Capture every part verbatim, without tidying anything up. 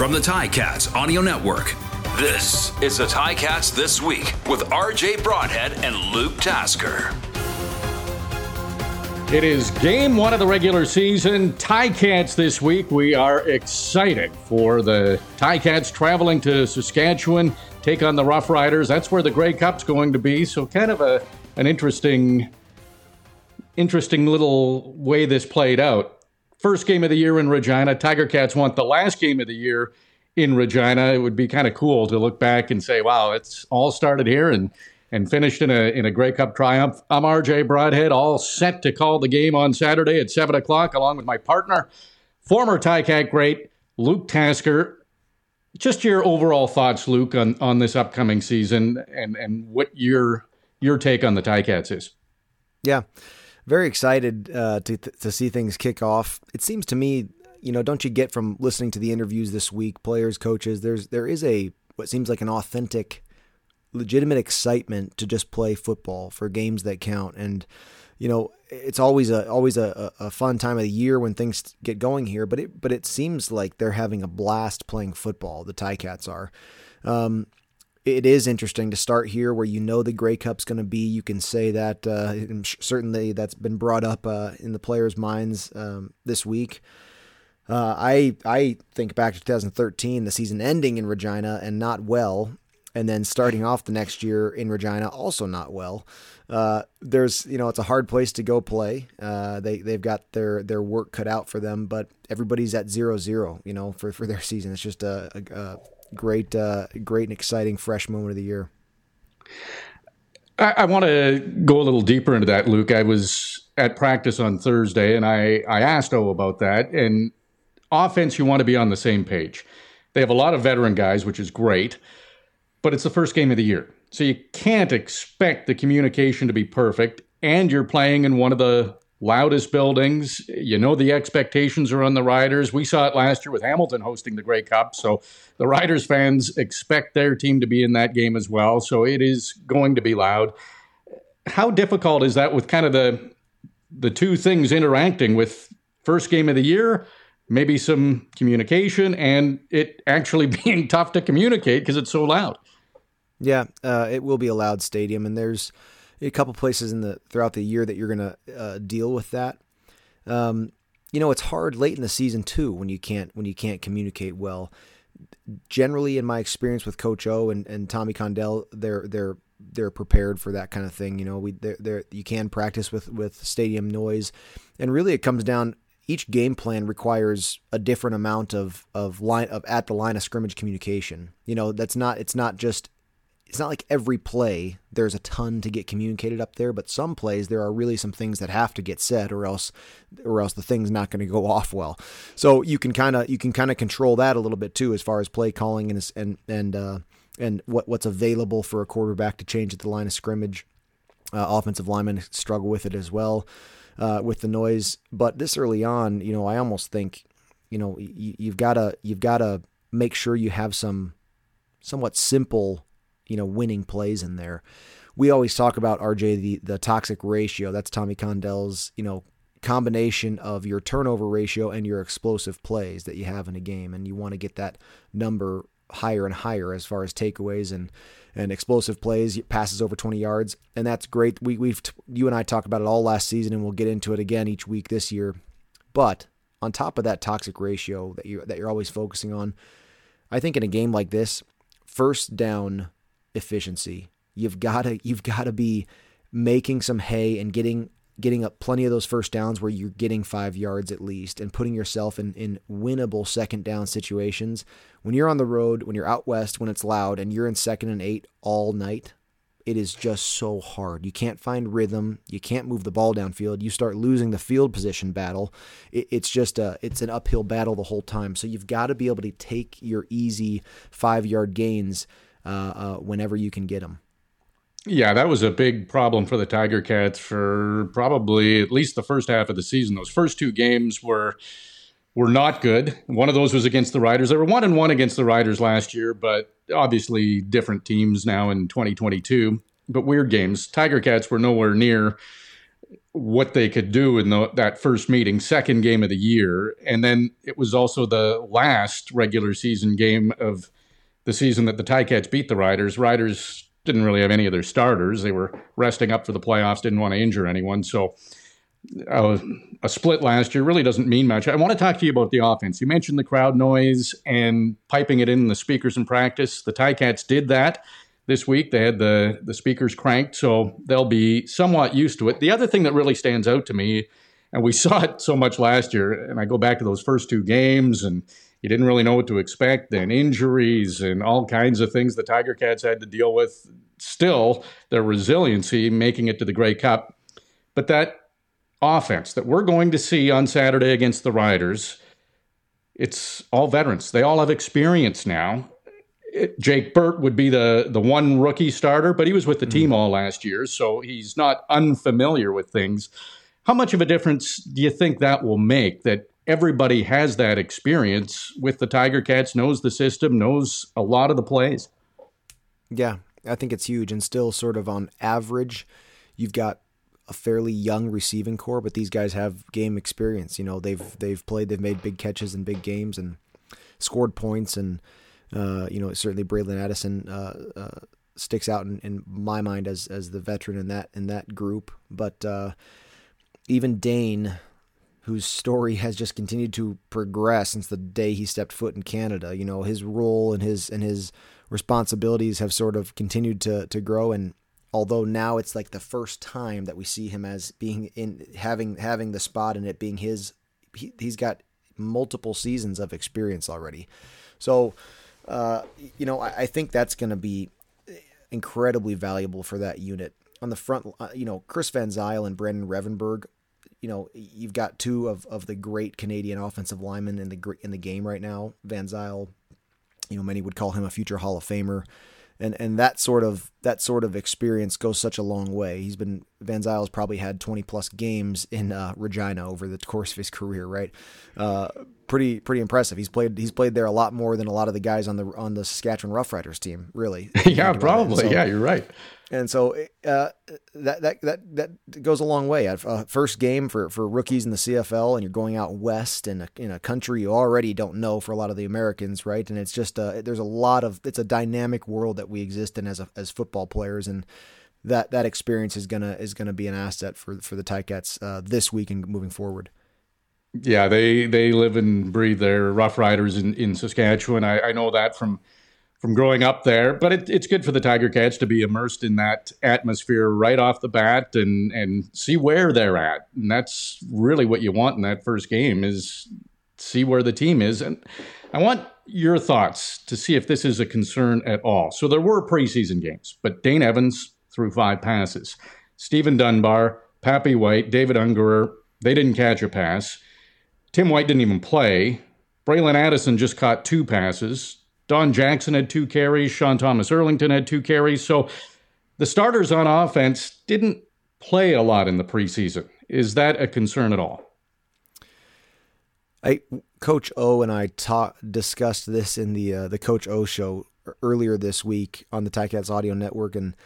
From the Ticats Audio Network, this is the Ticats This Week with R J Broadhead and Luke Tasker. It is game one of the regular season. Ticats This Week. We are excited for the Ticats traveling to Saskatchewan, take on the Roughriders. That's where the Grey Cup's going to be. So kind of a an interesting, interesting little way this played out. First game of the year in Regina. Tiger Cats want the last game of the year in Regina. It would be kind of cool to look back and say, wow, it's all started here and and finished in a in a Grey Cup triumph. I'm R J Broadhead, all set to call the game on Saturday at seven o'clock, along with my partner, former Ticat great Luke Tasker. Just your overall thoughts, Luke, on, on this upcoming season and, and what your your take on the Ticats is. Yeah, very excited uh, to to see things kick off. It seems to me, you know, don't you get from listening to the interviews this week, players, coaches, there's there is a what seems like an authentic, legitimate excitement to just play football for games that count. And, you know, it's always a, always a, a fun time of the year when things get going here, but it, but it seems like they're having a blast playing football. The Ticats are, um, it is interesting to start here where, you know, the Grey Cup's going to be. You can say that, uh, certainly that's been brought up, uh, in the players' minds, um, this week. Uh, I, I think back to two thousand thirteen, the season ending in Regina and not well, and then starting off the next year in Regina, also not well. Uh, there's, you know, it's a hard place to go play. Uh, they, they've got their, their work cut out for them, but everybody's at zero, zero, you know, for, for their season. It's just a, a, a great, uh, great and exciting fresh moment of the year. I, I want to go a little deeper into that, Luke. I was at practice on Thursday and I, I asked O about that. And offense, you want to be on the same page. They have a lot of veteran guys, which is great. But it's the first game of the year, so you can't expect the communication to be perfect, and you're playing in one of the loudest buildings. You know the expectations are on the Riders. We saw it last year with Hamilton hosting the Grey Cup, so the Riders fans expect their team to be in that game as well, so it is going to be loud. How difficult is that with kind of the the two things interacting with first game of the year? Maybe some communication and it actually being tough to communicate because it's so loud. Yeah, uh, it will be a loud stadium, and there's a couple places in the throughout the year that you're going to uh, deal with that. Um, you know, it's hard late in the season too when you can't when you can't communicate well. Generally, in my experience with Coach O and, and Tommy Condell, they're they're they're prepared for that kind of thing. You know, we they're, they're you can practice with with stadium noise, and really it comes down. Each game plan requires a different amount of, of line of at the line of scrimmage communication. You know, that's not, it's not just, it's not like every play there's a ton to get communicated up there, but some plays there are really some things that have to get said or else, or else the thing's not going to go off well. So you can kind of, you can kind of control that a little bit too, as far as play calling and, and, and, uh, and what, what's available for a quarterback to change at the line of scrimmage. Uh, offensive linemen struggle with it as well. Uh, with the noise, but this early on, you know, I almost think, you know, you, you've got to, you've got to make sure you have some somewhat simple, you know, winning plays in there. We always talk about, R J, the, the toxic ratio. That's Tommy Condell's, you know, combination of your turnover ratio and your explosive plays that you have in a game. And you want to get that number higher and higher as far as takeaways and, and explosive plays, passes over twenty yards. And that's great. We we've, you and I talked about it all last season, and we'll get into it again each week this year. But on top of that toxic ratio that you, that you're always focusing on, I think in a game like this, first down efficiency, you've got to, you've got to be making some hay and getting, getting up plenty of those first downs where you're getting five yards at least and putting yourself in, in winnable second down situations. When you're on the road, when you're out west, when it's loud and you're in second and eight all night, it is just so hard. You can't find rhythm. You can't move the ball downfield. You start losing the field position battle. It, it's just a, it's an uphill battle the whole time. So you've got to be able to take your easy five yard gains uh, uh, whenever you can get them. Yeah, that was a big problem for the Tiger Cats for probably at least the first half of the season. Those first two games were were not good. One of those was against the Riders. They were one and one against the Riders last year, but obviously different teams now in twenty twenty-two. But weird games. Tiger Cats were nowhere near what they could do in the, that first meeting, second game of the year. And then it was also the last regular season game of the season that the Ticats beat the Riders. Riders didn't really have any of their starters. They were resting up for the playoffs, didn't want to injure anyone. So uh, a split last year really doesn't mean much. I want to talk to you about the offense. You mentioned the crowd noise and piping it in the speakers in practice. The Ticats did that. This week, they had the, the speakers cranked, so they'll be somewhat used to it. The other thing that really stands out to me, and we saw it so much last year, and I go back to those first two games, and you didn't really know what to expect, and injuries and all kinds of things the Tiger Cats had to deal with. Still, their resiliency, making it to the Grey Cup. But that offense that we're going to see on Saturday against the Riders, it's all veterans. They all have experience now. Jake Burt would be the, the one rookie starter, but he was with the team all last year, so he's not unfamiliar with things. How much of a difference do you think that will make, that everybody has that experience with the Tiger Cats, knows the system, knows a lot of the plays? Yeah, I think it's huge. And still sort of on average, you've got a fairly young receiving core, but these guys have game experience. You know, they've they've played, they've made big catches in big games and scored points, and Uh, you know, certainly Braylon Addison uh, uh, sticks out in, in my mind as as the veteran in that in that group. But uh, even Dane, whose story has just continued to progress since the day he stepped foot in Canada, you know, his role and his and his responsibilities have sort of continued to to grow. And although now it's like the first time that we see him as being in having having the spot and it being his, he, he's got multiple seasons of experience already. So. Uh, you know, I, I think that's going to be incredibly valuable for that unit on the front. Uh, you know, Chris Van Zyl and Brandon Revenberg. You know, you've got two of, of the great Canadian offensive linemen in the in the game right now. Van Zyl, you know, many would call him a future Hall of Famer, and and that sort of that sort of experience goes such a long way. He's been Van Zyl's probably had twenty plus games in uh, Regina over the course of his career, right? Uh, Pretty, pretty impressive. He's played, he's played there a lot more than a lot of the guys on the, on the Saskatchewan Roughriders team, really. yeah, probably. So, yeah, you're right. And so, uh, that, that, that, that goes a long way. Uh, first game for, for rookies in the C F L, and you're going out West in a, in a country you already don't know for a lot of the Americans. Right. And it's just, uh, there's a lot of, it's a dynamic world that we exist in as a, as football players. And that, that experience is going to, is going to be an asset for, for the Ticats, uh, this week and moving forward. Yeah, they, they live and breathe their Rough Riders in, in Saskatchewan. I, I know that from from growing up there, but it, it's good for the Tiger Cats to be immersed in that atmosphere right off the bat and, and see where they're at. And that's really what you want in that first game, is see where the team is. And I want your thoughts to see if this is a concern at all. So there were preseason games, but Dane Evans threw five passes. Steven Dunbar, Pappy White, David Ungerer, they didn't catch a pass. Tim White didn't even play. Braylon Addison just caught two passes. Don Jackson had two carries. Sean Thomas Erlington had two carries. So the starters on offense didn't play a lot in the preseason. Is that a concern at all? I, Coach O and I ta- discussed this in the uh, the Coach O show earlier this week on the Ticats Audio Network. And,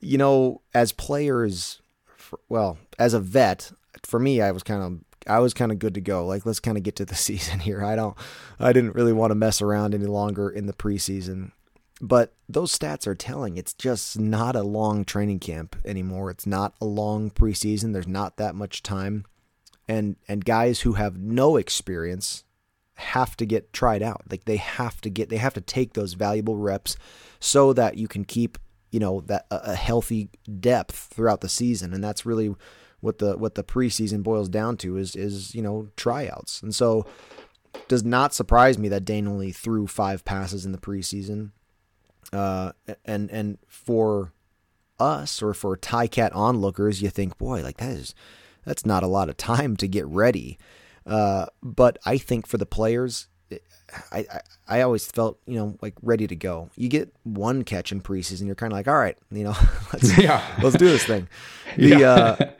you know, as players, for, well, as a vet, for me, I was kind of, I was kind of good to go. Like, let's kind of get to the season here. I don't, I didn't really want to mess around any longer in the preseason, but those stats are telling. It's just not a long training camp anymore. It's not a long preseason. There's not that much time. And, and guys who have no experience have to get tried out. Like they have to get, they have to take those valuable reps so that you can keep, you know, that a, a healthy depth throughout the season. And that's really what the what the preseason boils down to is, is you know, tryouts. And so it does not surprise me that Dane only threw five passes in the preseason. Uh, and and for us or for Ticat onlookers, you think, boy, like that is that's not a lot of time to get ready. Uh, but I think for the players, I, I I always felt, you know, like ready to go. You get one catch in preseason, you're kind of like, all right, you know, let's yeah. let's do this thing. The yeah. uh,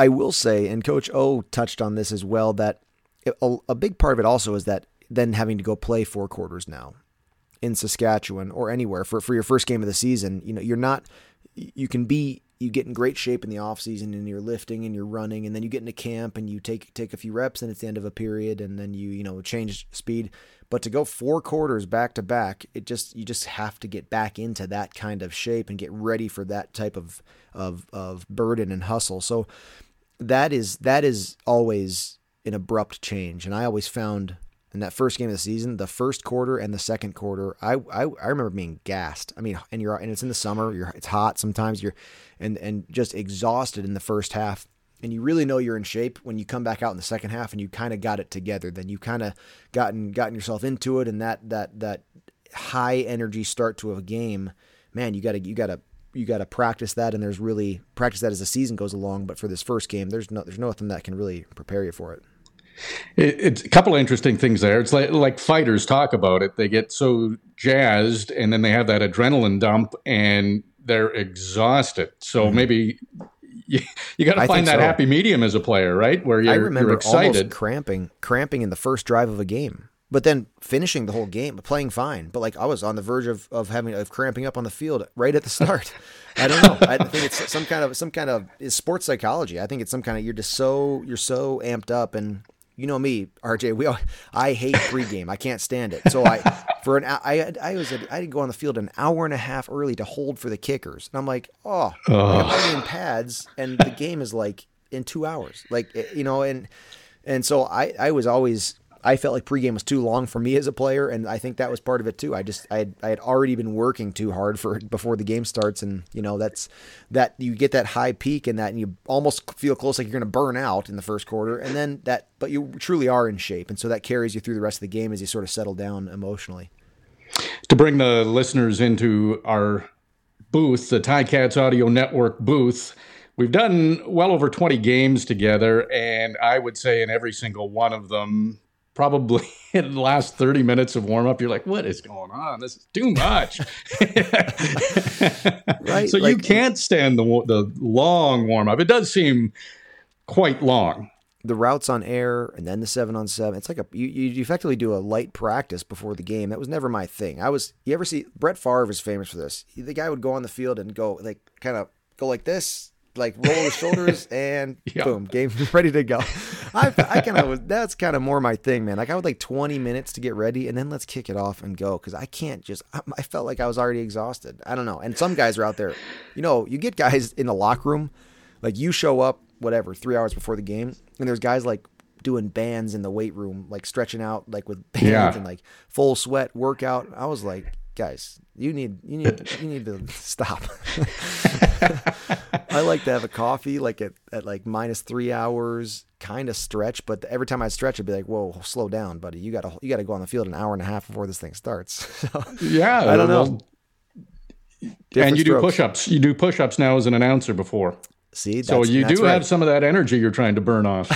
I will say, and Coach O touched on this as well, that it, a, a big part of it also is that then having to go play four quarters now in Saskatchewan or anywhere for, for your first game of the season, you know, you're not, you can be you get in great shape in the off season and you're lifting and you're running, and then you get into camp and you take, take a few reps, and it's the end of a period, and then you, you know, change speed. But to go four quarters back to back, it just, you just have to get back into that kind of shape and get ready for that type of, of, of burden and hustle. So that is, that is always an abrupt change. And I always found in that first game of the season, the first quarter and the second quarter, I, I, I remember being gassed. I mean, and you're, and it's in the summer, you're, it's hot sometimes, you're, and, and just exhausted in the first half. And you really know you're in shape when you come back out in the second half and you kind of got it together. Then you kind of gotten gotten yourself into it, and that that that high energy start to a game, man, you gotta you gotta you gotta practice that. And there's really practice that as the season goes along. But for this first game, there's no there's nothing that can really prepare you for it. It, it's a couple of interesting things there. It's like, like fighters talk about it. They get so jazzed, and then they have that adrenaline dump, and they're exhausted. So mm-hmm. maybe. You, you got to find that so. happy medium as a player, right? Where you're, I remember you're excited. Almost cramping, cramping in the first drive of a game, but then finishing the whole game, playing fine. But like I was on the verge of, of having of cramping up on the field right at the start. I don't know. I think it's some kind of some kind of it's sports psychology. I think it's some kind of you're just so you're so amped up, and you know me, R J. We all, I hate pregame. I can't stand it. So I for an I I was a, I didn't go on the field an hour and a half early to hold for the kickers, and I'm like, oh, oh. Like I'm playing in pads, and the game is like in two hours, like you know, and and so I I was always I felt like pregame was too long for me as a player, and I think that was part of it too. I just I had, I had already been working too hard for before the game starts, and you know that's that you get that high peak and that, and you almost feel close like you're going to burn out in the first quarter, and then that but you truly are in shape, and so that carries you through the rest of the game as you sort of settle down emotionally. To bring the listeners into our booth, the Ticats Audio Network booth. We've done well over twenty games together, and I would say in every single one of them, probably in the last thirty minutes of warm up, you're like, what is going on? This is too much. Right. So like, you can't stand the the long warm up. It does seem quite long. The routes on air and then the seven on seven. It's like a, you, you effectively do a light practice before the game. That was never my thing. I was, you ever see Brett Favre is famous for this. The guy would go on the field and go like, kind of go like this, like roll his shoulders and yeah. boom, game ready to go. I, I kind of was, that's kind of more my thing, man. Like I would like twenty minutes to get ready, and then let's kick it off and go. Cause I can't just, I, I felt like I was already exhausted. I don't know. And some guys are out there, you know, you get guys in the locker room, like you show up, whatever, three hours before the game. And there's guys like doing bands in the weight room, like stretching out, like with bands yeah. and like full sweat workout. I was like, guys, you need, you need, you need to stop. I like to have a coffee like at, at like minus three hours kind of stretch. But every time I stretch, I'd be like, whoa, slow down, buddy. You got to, you got to go on the field an hour and a half before this thing starts. So, yeah. I don't know. Different and you strokes. do push-ups. You do push-ups now as an announcer before. See, that's, so you that's do right. have some of that energy you're trying to burn off.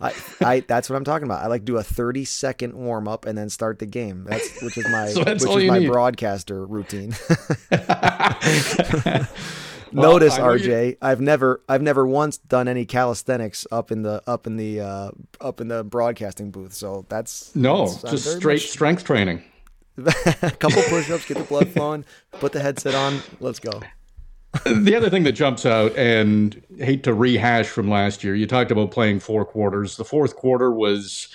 I, I, that's what I'm talking about. I like do a thirty second warm up and then start the game. That's which is my, so which is my need. broadcaster routine. Well, notice, R J, I've never, I've never once done any calisthenics up in the, up in the, uh, up in the broadcasting booth. So that's no, that's, just straight much... strength training. A couple push-ups, get the blood flowing, put the headset on, let's go. The other thing that jumps out, and hate to rehash from last year, you talked about playing four quarters. The fourth quarter was,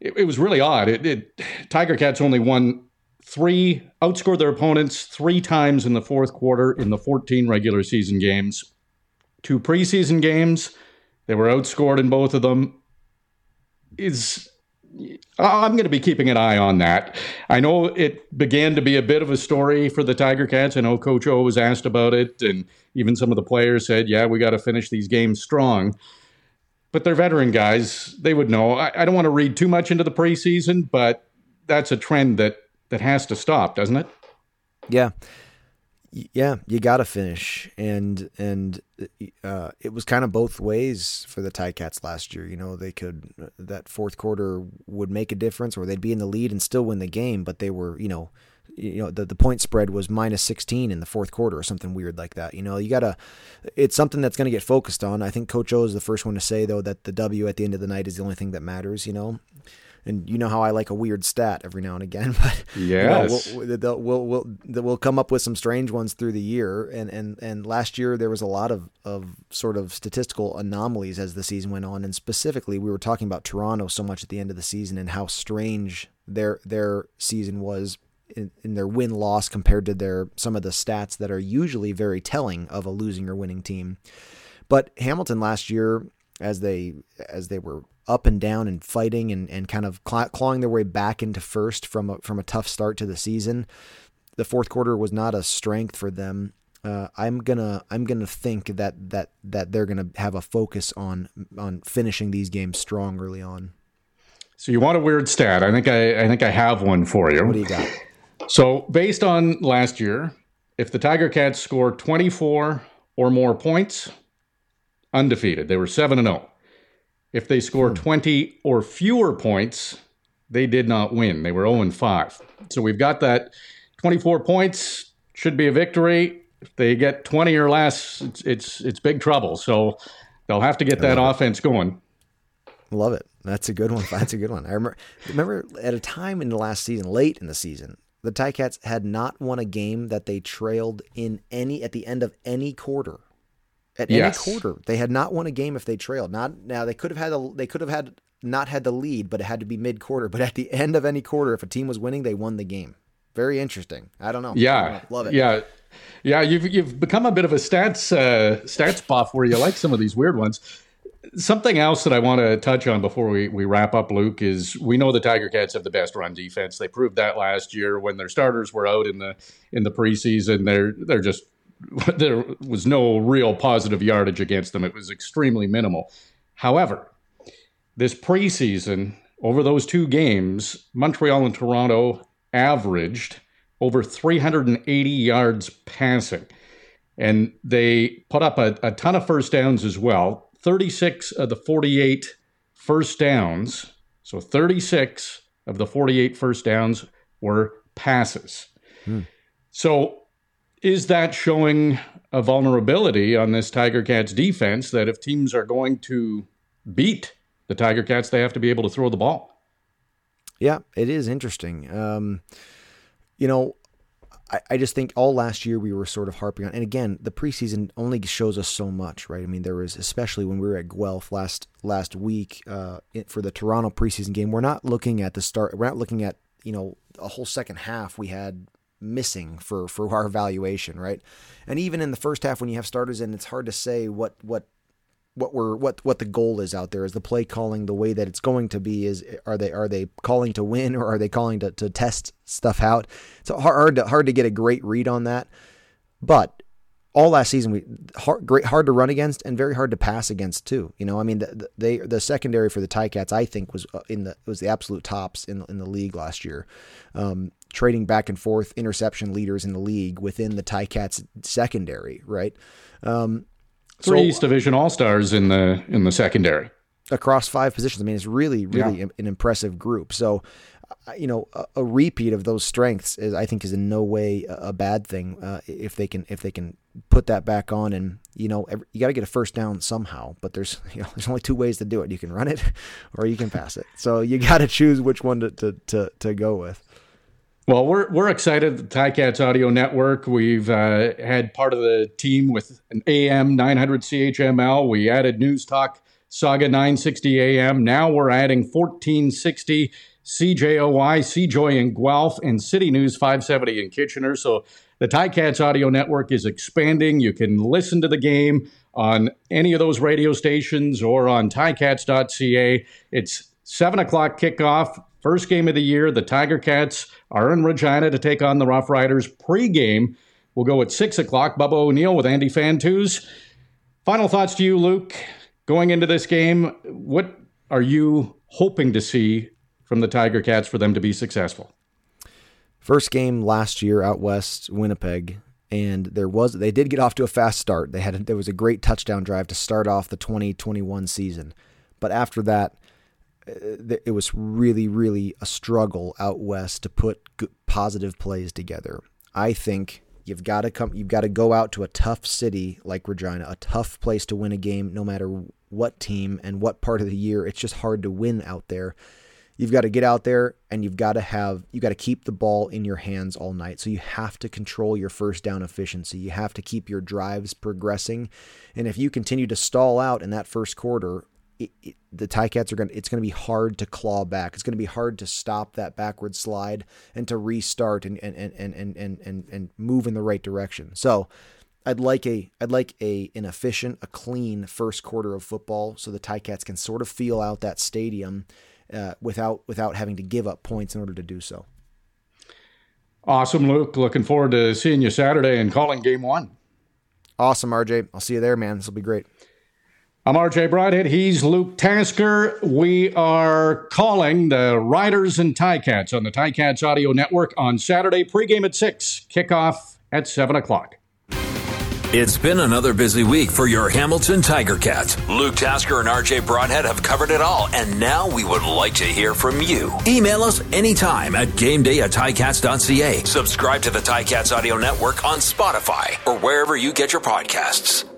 it, it was really odd. It, it Tiger Cats only won three, outscored their opponents three times in the fourth quarter in the fourteen regular season games. Two preseason games, they were outscored in both of them. It's, I'm going to be keeping an eye on that. I know it began to be a bit of a story for the Tiger Cats. I know Coach O was asked about it, and even some of the players said, yeah, we got to finish these games strong. But they're veteran guys. They would know. I, I don't want to read too much into the preseason, but that's a trend that, that has to stop, doesn't it? Yeah. Yeah, you got to finish. And and uh, it was kind of both ways for the Ticats last year. You know, they could, that fourth quarter would make a difference, or they'd be in the lead and still win the game. But they were, you know, you know the, the point spread was minus sixteen in the fourth quarter or something weird like that. You know, you got to, it's something that's going to get focused on. I think Coach O is the first one to say, though, that the W at the end of the night is the only thing that matters, you know. And you know how I like a weird stat every now and again, but yes. you know, we'll, we'll, we'll, we'll, we'll come up with some strange ones through the year. And, and, and last year there was a lot of, of sort of statistical anomalies as the season went on. And specifically we were talking about Toronto so much at the end of the season and how strange their, their season was in, in their win loss compared to their, some of the stats that are usually very telling of a losing or winning team. But Hamilton last year, as they, as they were up and down and fighting and, and kind of claw, clawing their way back into first from a, from a tough start to the season, the fourth quarter was not a strength for them. Uh, I'm gonna, I'm gonna think that, that, that they're going to have a focus on, on finishing these games strong early on. So you want a weird stat. I think I, I think I have one for you. What do you got? So based on last year, if the Tiger Cats score twenty-four or more points, undefeated, they were seven and zero. If they score twenty or fewer points, they did not win. They were oh and five. So we've got that twenty-four points, should be a victory. If they get twenty or less, it's it's, it's big trouble. So they'll have to get that offense going. Love it. That's a good one. That's a good one. I remember, remember at a time in the last season, late in the season, the Ticats had not won a game that they trailed in any at the end of any quarter. At yes. any quarter, they had not won a game if they trailed. Not now they could have had a, they could have had not had the lead, but it had to be mid quarter. But at the end of any quarter, if a team was winning, they won the game. Very interesting. I don't know. Yeah, love it. Yeah, yeah. You've you've become a bit of a stats uh, stats buff where you like some of these weird ones. Something else that I want to touch on before we, we wrap up, Luke, is we know the Tiger Cats have the best run defense. They proved that last year when their starters were out in the in the preseason. They're they're just. There was no real positive yardage against them. It was extremely minimal. However, this preseason, over those two games, Montreal and Toronto averaged over three hundred eighty yards passing. And they put up a, a ton of first downs as well. thirty-six of the forty-eight first downs, so thirty-six of the forty-eight first downs were passes. Hmm. So is that showing a vulnerability on this Tiger Cats defense that if teams are going to beat the Tiger Cats, they have to be able to throw the ball? Yeah, it is interesting. Um, you know, I, I just think all last year we were sort of harping on, and again, the preseason only shows us so much, right? I mean, there was, especially when we were at Guelph last, last week uh, for the Toronto preseason game, we're not looking at the start. We're not looking at, you know, a whole second half we had missing for, for our evaluation. Right. And even in the first half, when you have starters in, it's hard to say what, what, what we're, what, what the goal is out there. Is the play calling the way that it's going to be? Is, are they, are they calling to win, or are they calling to, to test stuff out? It's hard to, hard to get a great read on that, but all last season, we hard, great, hard to run against and very hard to pass against too. You know, I mean, the, the, they, the secondary for the Ticats, I think was in the, was the absolute tops in, in the league last year. Um, trading back and forth interception leaders in the league within the Ticats secondary, right? Um, Three so, East Division All-Stars in the in the secondary. Across five positions. I mean, it's really, really yeah. an impressive group. So, you know, a, a repeat of those strengths is, I think, is in no way a, a bad thing uh, if they can if they can put that back on. And, you know, every, you got to get a first down somehow, but there's, you know, there's only two ways to do it. You can run it or you can pass it. So you got to choose which one to, to, to, to go with. Well, we're we're excited. The Ticats Audio Network. We've uh, had part of the team with an A M nine hundred C H M L. We added News Talk Saga nine sixty A M. Now we're adding fourteen sixty C J O Y, C J O Y in Guelph, and City News five seventy in Kitchener. So the Ticats Audio Network is expanding. You can listen to the game on any of those radio stations or on Ticats dot C A. It's seven o'clock kickoff. First game of the year, the Tiger Cats are in Regina to take on the Roughriders. Pre-game will go at six o'clock. Bubba O'Neill with Andy Fantuz. Final thoughts to you, Luke. Going into this game, what are you hoping to see from the Tiger Cats for them to be successful? First game last year out west, Winnipeg. And there was they did get off to a fast start. They had a, there was a great touchdown drive to start off the twenty twenty-one season. But after that, it was really, really a struggle out west to put good, positive plays together. I think you've got to come, you've got to go out to a tough city like Regina, a tough place to win a game, no matter what team and what part of the year. It's just hard to win out there. You've got to get out there and you've got to have, you got to keep the ball in your hands all night. So you have to control your first down efficiency. You have to keep your drives progressing. And if you continue to stall out in that first quarter, it, it, the Ticats are going to, it's going to be hard to claw back. It's going to be hard to stop that backward slide and to restart and, and, and, and, and, and, and move in the right direction. So I'd like a, I'd like a, an efficient, a clean first quarter of football. So the Ticats can sort of feel out that stadium Uh, without without having to give up points in order to do so. Awesome, Luke. Looking forward to seeing you Saturday and calling game one. Awesome, R J. I'll see you there, man. This will be great. I'm R J Broadhead. He's Luke Tasker. We are calling the Riders and Ticats on the Ticats Audio Network on Saturday. Pregame at six, kickoff at seven o'clock. It's been another busy week for your Hamilton Tiger Cats. Luke Tasker and R J Broadhead have covered it all, and now we would like to hear from you. Email us anytime at gameday at ticats dot c a. Subscribe to the Ticats Audio Network on Spotify or wherever you get your podcasts.